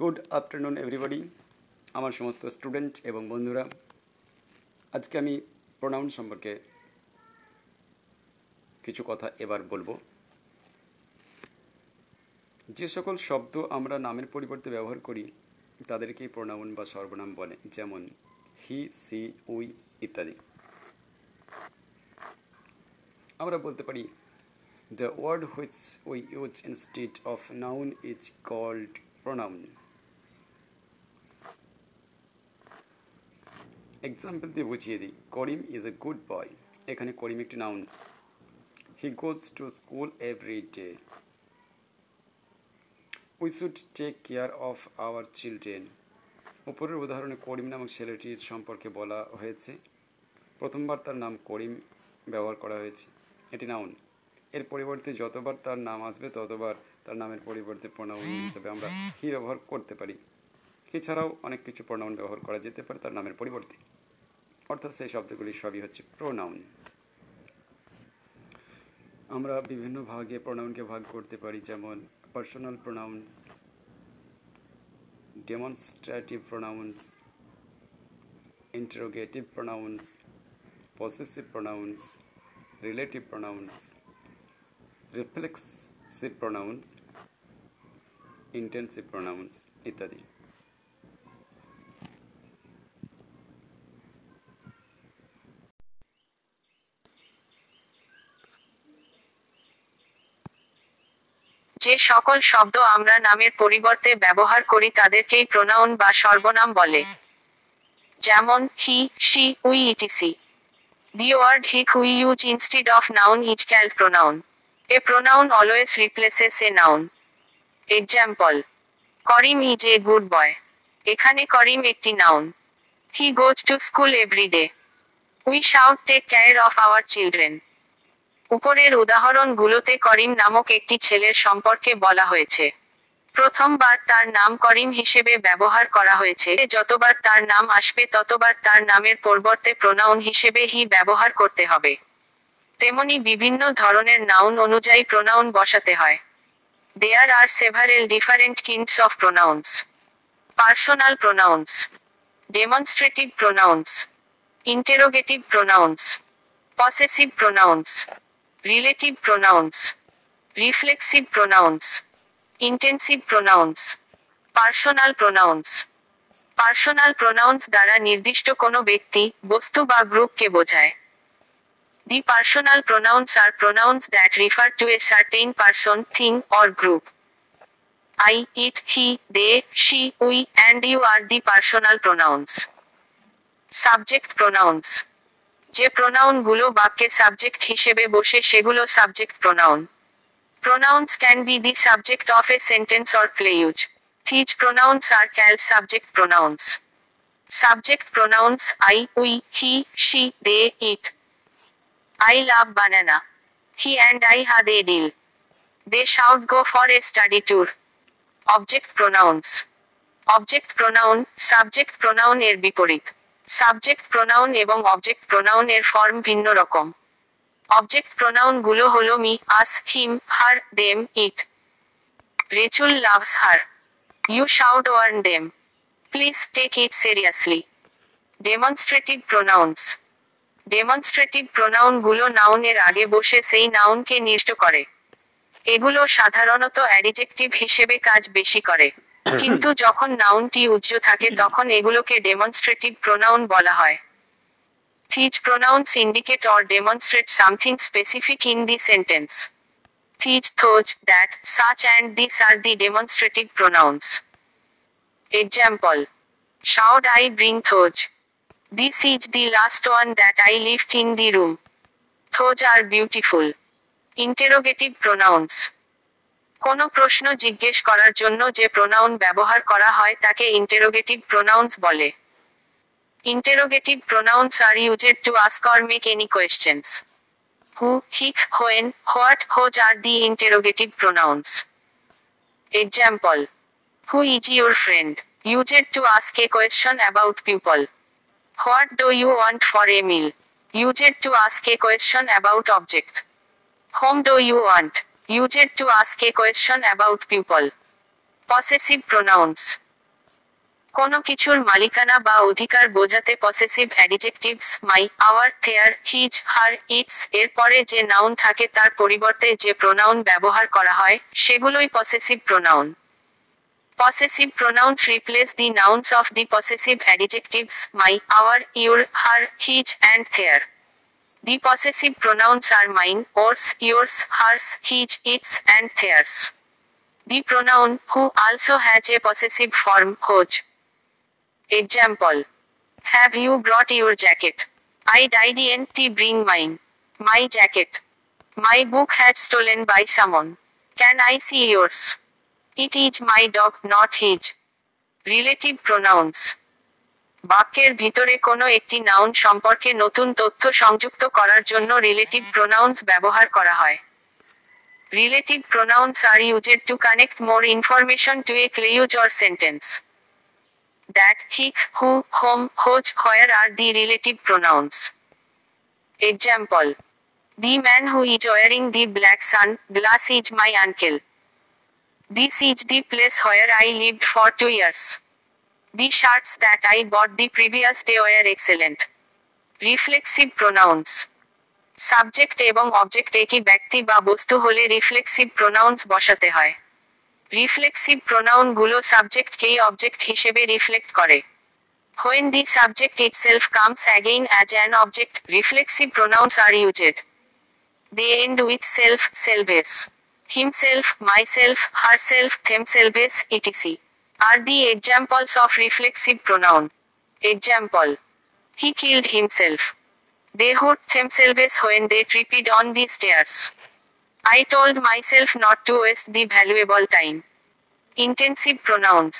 Good afternoon everybody, আমার সমস্ত student এবং বন্ধুরা। আজকে আমি প্রোনাউন সম্পর্কে কিছু কথা এবার বলবো। যে সকল শব্দ আমরা নামের পরিবর্তে ব্যবহার করি তাদেরকেই প্রোনাউন বা সর্বনাম বলে, যেমন হি, সি, উই ইত্যাদি। আমরা বলতে পারি the word which we use instead of noun is called pronoun. Example দিয়ে বুঝিয়ে দিই। করিম ইজ এ গুড বয়, এখানে করিম একটি noun. He goes to school every day. We should take care of our children. উপরের উদাহরণে করিম নামক ছেলেটির সম্পর্কে বলা হয়েছে। প্রথমবার তার নাম করিম ব্যবহার করা হয়েছে, এটি নাউন। এর পরিবর্তে যতবার তার নাম আসবে ততবার তার নামের পরিবর্তে প্রোনাউন হিসেবে আমরা হি ব্যবহার করতে পারি। এছাড়াও অনেক কিছু প্রোনাউন ব্যবহার করা যেতে পারে তার নামের পরিবর্তে, অর্থাৎ সেই শব্দগুলি সবই হচ্ছে প্রোনাউন। আমরা বিভিন্ন ভাগে প্রোনাউনকে ভাগ করতে পারি, যেমন personal pronouns, demonstrative pronouns, interrogative pronouns, possessive pronouns, relative pronouns, reflexive pronouns, intensive pronouns ইত্যাদি। যে সকল শব্দ আমরা নামের পরিবর্তে ব্যবহার করি তাদেরকেই প্রোনাউন বা সর্বনাম বলে, যেমন he, she, we etc. The word he who we use instead of noun is called pronoun. A pronoun always replaces a noun. Example: Karim is a good boy. এখানে করিম একটি noun. He goes to school every day. We should take care of our children. উপরের উদাহরণগুলোতে করিম নামক একটি ছেলের সম্পর্কে বলা হয়েছে। প্রথমবার তার নাম করিম হিসেবে ব্যবহার করা হয়েছে, যতবার তার নাম আসবে ততবার তার নামের পরিবর্তে প্রোনাউন হিসেবে হি ব্যবহার করতে হবে। তেমনি বিভিন্ন ধরনের নাউন অনুযায়ী প্রোনাউন বসাতে হয়। There are several different kinds of pronouns. Personal pronouns, demonstrative pronouns, interrogative pronouns, possessive pronouns, relative pronouns, reflexive pronouns, intensive pronouns, personal pronouns. Personal pronouns দ্বারা নির্দিষ্ট কোনো ব্যক্তি, বস্তু বা গ্রুপকে বোঝায়। The personal pronouns are pronouns that refer to a certain person, thing or group. I, it, he, they, she, we and you are the personal pronouns. Subject pronouns, যে প্রোনাউনগুলো বাক্যে সাবজেক্ট হিসেবে বসে সেগুলো subject pronoun. Pronouns can be the subject of a sentence or playage. These pronouns are called subject pronouns. Subject pronouns: I, we, he, she, they, it. I love banana. He and I had a deal. They should go for a study tour. Object pronouns. Object pronoun, subject pronoun এর বিপরীত। Subject pronoun এবং object pronoun এর form ভিন্ন রকম। Object pronoun গুলো হলো me, us, him, her, them, it. Rachel loves her. You should warn them. Please take it seriously. Demonstrative pronouns. Demonstrative pronoun গুলো নাউনের আগে বসে সেই নাউনকে নির্দিষ্ট করে। এগুলো সাধারণত অ্যাডিজেক্টিভ হিসেবে কাজ বেশি করে, কিন্তু যখন নাউনটি উজ্জ থাকে তখন এগুলোকে ডেমনস্ট্রেটিভ প্রোনাউন বলা হয়। These pronouns indicate or demonstrate something specific in the sentence. These, those, that, such and these are the demonstrative pronouns. Example: Should I bring those? This is the last one that I left in the room. Those are beautiful. Interrogative pronouns. কোনো প্রশ্ন জিজ্ঞেস করার জন্য যে pronoun ব্যবহার করা হয় তাকে ইন্টারোগেটিভ প্রোনাউন্স বলে। Interrogative pronouns are used to ask or make any questions. Who, he, when, what, whose are the interrogative pronouns. Example: Who is your friend? Used to ask a question about people. What do you want for a meal? Used to ask a question about object. Whom do you want? Used to ask a question about people. Possessive pronouns. কোনো কিছুর মালিকানা বা অধিকার বোঝাতে possessive adjectives my, our, their, his, her, its এর পরে যে noun থাকে তার পরিবর্তে যে প্রোনাউন ব্যবহার করা হয় সেগুলোই possessive pronoun. Possessive pronouns replace the nouns of the possessive adjectives my, our, your, her, his and their. The possessive pronouns are mine, ours, yours, hers, his, its and theirs. The pronoun who also has a possessive form whose. Example: Have you brought your jacket? I didn't bring mine. My jacket. My book had stolen by someone. Can I see yours? It is my dog, not his. Relative pronouns. বাক্যের ভিতরে কোনো একটি noun সম্পর্কে নতুন তথ্য সংযুক্ত করার জন্য রিলেটিভ প্রোনাউন্স ব্যবহার করা হয়। Relative pronouns are used to connect more information to a clause or sentence. That, which, who, whom, whose, where are the relative pronouns. Example: the man who is wearing the black sun glass is my uncle. This is the place where I lived for 2 years. The shirts that I bought the previous day were excellent. Reflexive pronouns. Subject এবং object একই ব্যক্তি বা বস্তু হলে reflexive pronouns বসাতে হয়। Reflexive প্রোনাউনগুলো সাবজেক্টকেই অবজেক্ট হিসেবে রিফ্লেক্ট করে। When the subject itself comes again as an object, reflexive pronouns are used. They end with self, selves. Himself, myself, herself, themselves, etc. are the examples of reflexive pronoun. Example: He killed himself. They hurt themselves when they tripped on the stairs. I told myself not to waste the valuable time. Intensive pronouns.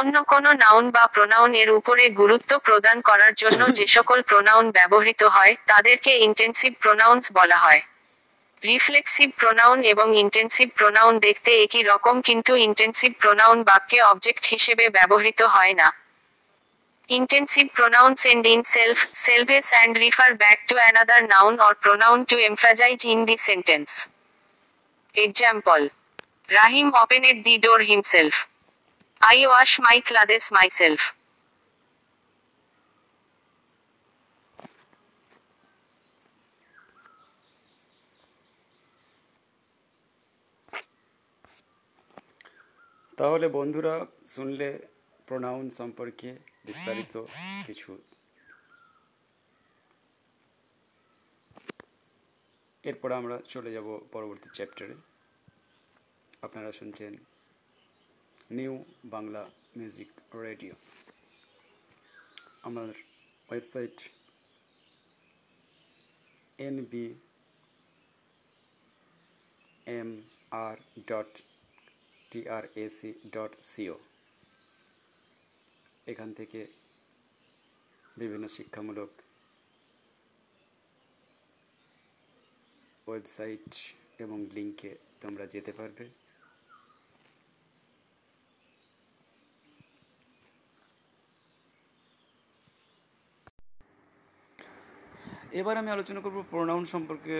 অন্য কোনো noun বা pronoun এর উপরে গুরুত্ব প্রদান করার জন্য যে সকল প্রোনাউন ব্যবহৃত হয় তাদেরকে ইন্টেন্সিভ প্রোনাউন্স বলা হয়। রিফ্লেক্সিভ প্রোনাউন এবং ইন্টেন্সিভ প্রোনাউন দেখতে একই রকম, কিন্তু ইন্টেন্সিভ প্রোনাউন বাক্যে অবজেক্ট হিসেবে ব্যবহৃত হয় না। Intensive pronouns end in self, selves and refer back to another noun or pronoun to emphasize in the sentence. Example: Rahim opened the door himself. I wash my clothes myself. তাহলে বন্ধুরা, শুনলে pronoun সম্পর্কে বিস্তারিত কিছু। এরপর আমরা চলে যাব পরবর্তী চ্যাপ্টারে। আপনারা শুনছেন নিউ বাংলা মিউজিক রেডিও। আমার ওয়েবসাইট nbmr.trac.co, এখান থেকে বিভিন্ন শিক্ষামূলক ওয়েবসাইট এবং লিঙ্কে তোমরা যেতে পারবে। এবার আমি আলোচনা করব প্রোনাউন সম্পর্কে।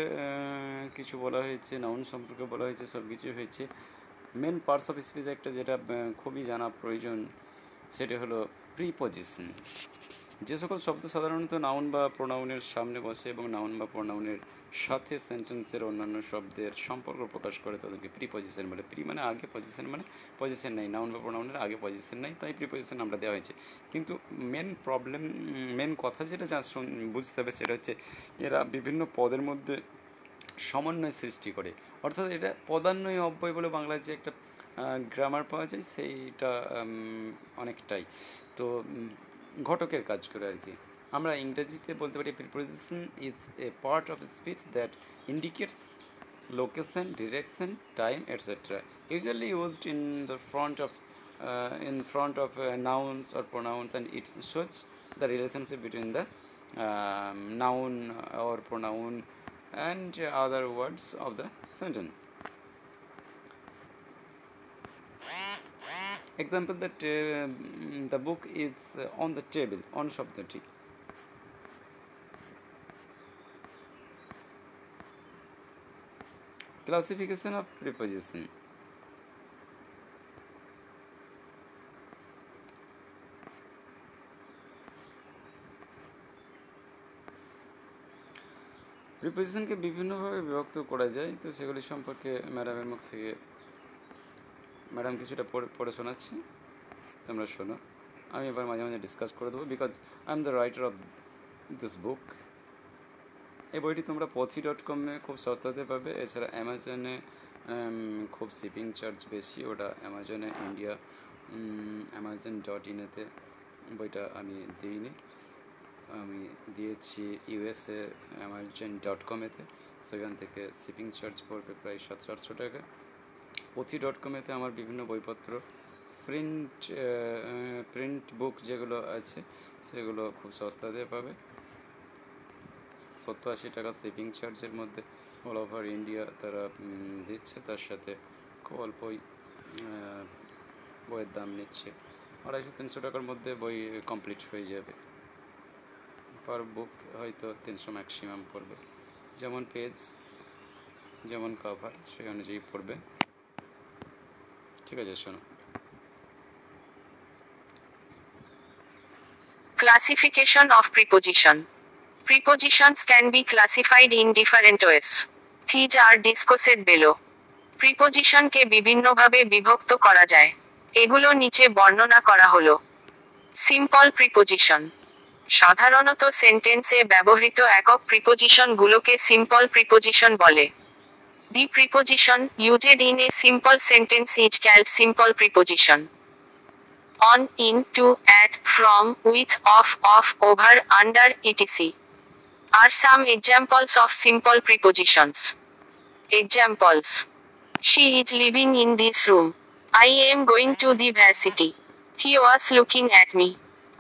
কিছু বলা হয়েছে, নাউন সম্পর্কে বলা হয়েছে, সব কিছু হয়েছে। মেন পার্টস অফ স্পিচ একটা যেটা খুবই জানা প্রয়োজন সেটা হলো প্রিপজিশন। যে সকল শব্দ সাধারণত নাউন বা প্রোনাউনের সামনে বসে এবং নাউন বা প্রোনাউনের সাথে সেন্টেন্সের অন্যান্য শব্দের সম্পর্ক প্রকাশ করে তাদেরকে প্রিপজিশন বলে। প্রি মানে আগে, পজিশন মানে পজিশন নাই, নাউন বা প্রোনাউনের আগে পজিশন নাই, তাই প্রিপজিশন আমরা দেওয়া হয়েছে। কিন্তু মেন প্রবলেম, মেন কথা যেটা বুঝতে হবে সেটা হচ্ছে এরা বিভিন্ন পদের মধ্যে সমন্বয় সৃষ্টি করে, অর্থাৎ এটা পদান্বয় অব্যয় বলে বাংলায় যে একটা গ্রামার পাওয়া যায় সেইটা অনেকটাই তো ঘটকের কাজ করে আর কি। আমরা ইংরেজিতে বলতে পারি preposition is a part of speech that indicates location, direction, time etcetera, usually used in the front of nouns or pronouns and it shows the relationship between the noun or pronoun and other words of the sentence. Example: that the book is on the table, on শব্দটি। Classification of preposition. প্রিপোজিশনকে বিভিন্নভাবে বিভক্ত করা যায়, তো সেগুলি সম্পর্কে ম্যাডামের মুখ থেকে ম্যাডাম কিছুটা পড়ে শোনাচ্ছি, তোমরা শোনো। আমি এবার মাঝে মাঝে ডিসকাস করে দেবো, because I am the writer of this book. এই বইটি তোমরা pothi.com খুব সস্তাতে পাবে, এছাড়া অ্যামাজনে খুব শিপিং চার্জ বেশি, ওটা অ্যামাজনে ইন্ডিয়া Amazon.in বইটা আমি দিইনি, আমি দিয়েছি ইউএসএ Amazon.com, সেখান থেকে শিপিং চার্জ পড়বে প্রায় 700-800 টাকা। pothi.com আমার বিভিন্ন বইপত্র, প্রিন্ট বুক যেগুলো আছে সেগুলো খুব সস্তাতে পাবে, 70-80 টাকা শিপিং চার্জের মধ্যে অল ওভার ইন্ডিয়া তারা দিচ্ছে, তার সাথে খুব অল্পই বইয়ের দাম নিচ্ছে, 250-300 টাকার মধ্যে বই কমপ্লিট হয়ে যাবে। পার বুক হয়তো 300 ম্যাক্সিমাম পড়বে, যেমন পেজ যেমন কভার সেই অনুযায়ী পড়বে। ঠিক আছে, শোনো। Classification of preposition. Prepositions can be classified in different ways. These are discussed below. Prepositionকে বিভিন্নভাবে বিভক্ত করা যায়, এগুলো নিচে বর্ণনা করা হলো। সিম্পল প্রিপোজিশন, সাধারণত সেন্টেন্সে ব্যবহৃত একক প্রিপোজিশনগুলোকে সিম্পল প্রিপোজিশন বলে। The preposition used in a simple sentence is called simple preposition. On, in, to, at, from, with, of, over, under, etc. are some examples of simple prepositions. Examples: She is living in this room. I am going to the varsity. He was looking at me.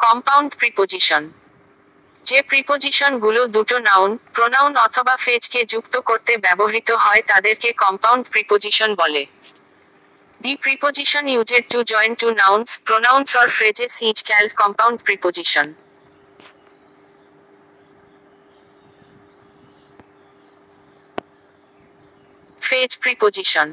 Compound preposition. যে প্রিপোজিশনগুলো দুটো noun, pronoun অথবা ফ্রেজকে যুক্ত করতে ব্যবহৃত হয় তাদেরকে compound preposition বলে। The preposition used to join two nouns, pronouns or phrases is called compound preposition. Phrase preposition,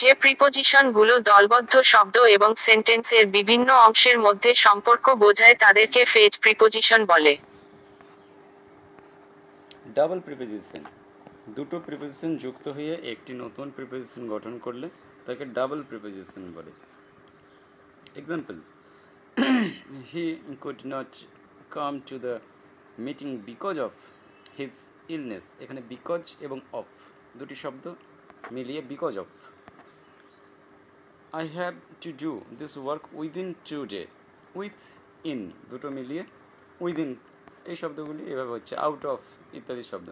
যে প্রিপোজিশনগুলো দলবদ্ধ শব্দ এবং সেন্টেন্সের বিভিন্ন অংশের মধ্যে সম্পর্ক বোঝায় তাদেরকে ফ্রেজ প্রিপোজিশন বলে। ডাবল প্রিপোজিশন, দুটো প্রিপোজিশন যুক্ত হয়ে একটি নতুন প্রিপোজিশন গঠন করলে তাকে ডাবল প্রিপোজিশন বলে। Example: he could not come to the meeting because of his illness. এখানে বিকজ এবং অফ দুটি শব্দ মিলিয়ে because of. I have to do this work within 2 days. Within দুটো মিলিয়ে within, এই শব্দগুলি এভাবে হচ্ছে out of ইত্যাদি শব্দ।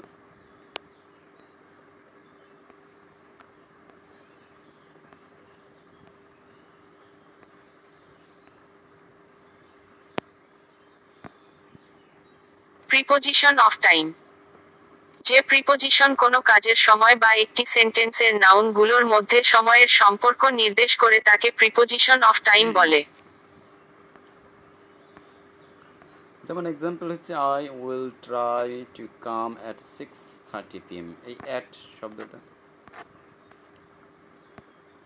Preposition of time, যে প্রিপোজিশন কোনো কাজের সময় বা একটি সেন্টেন্সের নাউনগুলোর মধ্যে সময়ের সম্পর্ক নির্দেশ করে তাকে প্রিপোজিশন অফ টাইম বলে। যেমন এক্সাম্পল হচ্ছে I will try to come at 6:30 PM. এই at শব্দটা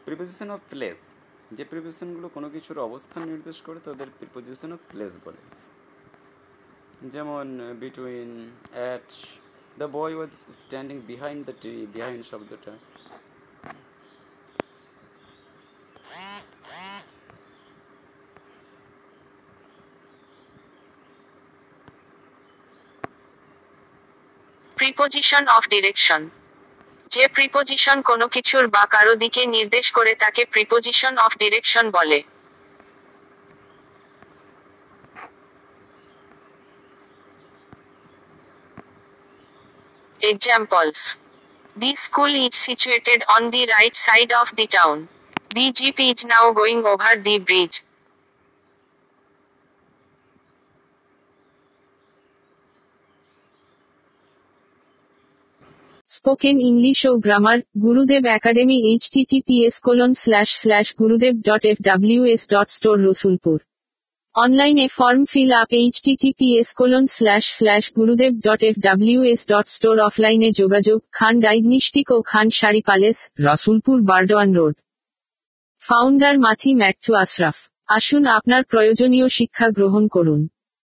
প্রিপোজিশন অফ প্লেস, যে প্রিপোজিশনগুলো কোনো কিছুর অবস্থান নির্দেশ করে তাদের প্রিপোজিশন অফ প্লেস বলে। যেমন between, at, the boy was standing behind the tree, behind শব্দটা। Preposition of direction, যে প্রিপোজিশন কোনো কিছুর বা কারো দিকে নির্দেশ করে তাকে প্রিপোজিশন অফ ডিরেকশন বলে। Examples: The school is situated on the right side of the town. The jeep is now going over the bridge. Spoken English or Grammar, Gurudev Academy, https://gurudev.fws.store/Rasulpur. Online a form fill up https://gurudev.fws.store. Offline a jogajog Khan Diagnostic o Khan Shari Palace, Rasulpur Bardwan Road. Founder Mathi Mattu Ashraf. আসুন আপনার প্রয়োজনীয় শিক্ষা গ্রহণ করুন।